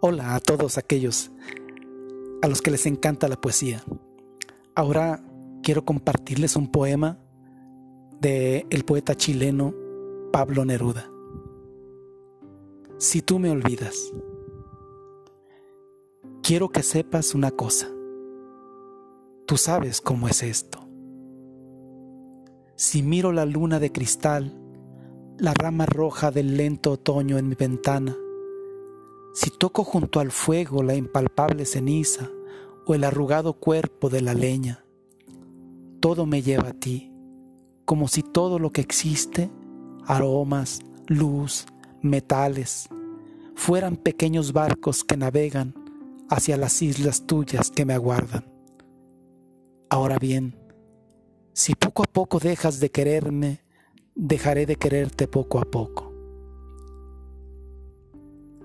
Hola a todos aquellos a los que les encanta la poesía. Ahora quiero compartirles un poema del poeta chileno Pablo Neruda. Si tú me olvidas, quiero que sepas una cosa. Tú sabes cómo es esto. Si miro la luna de cristal, la rama roja del lento otoño en mi ventana, si toco junto al fuego la impalpable ceniza o el arrugado cuerpo de la leña, todo me lleva a ti, como si todo lo que existe, aromas, luz, metales, fueran pequeños barcos que navegan hacia las islas tuyas que me aguardan. Ahora bien, si poco a poco dejas de quererme, dejaré de quererte poco a poco.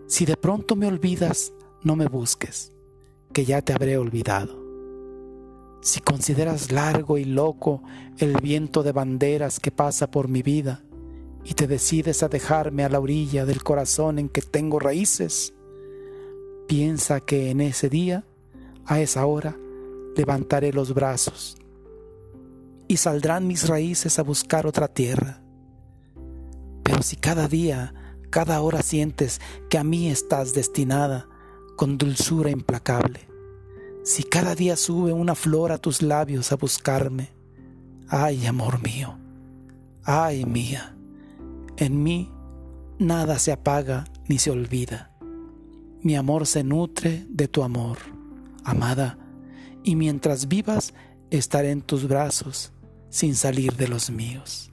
Si de pronto me olvidas, no me busques, que ya te habré olvidado. Si consideras largo y loco el viento de banderas que pasa por mi vida y te decides a dejarme a la orilla del corazón en que tengo raíces, piensa que en ese día, a esa hora, levantaré los brazos y saldrán mis raíces a buscar otra tierra. Pero si cada día, cada hora sientes que a mí estás destinada con dulzura implacable. Si cada día sube una flor a tus labios a buscarme, ay, amor mío, ay, mía, en mí nada se apaga ni se olvida. Mi amor se nutre de tu amor, amada, y mientras vivas estaré en tus brazos sin salir de los míos.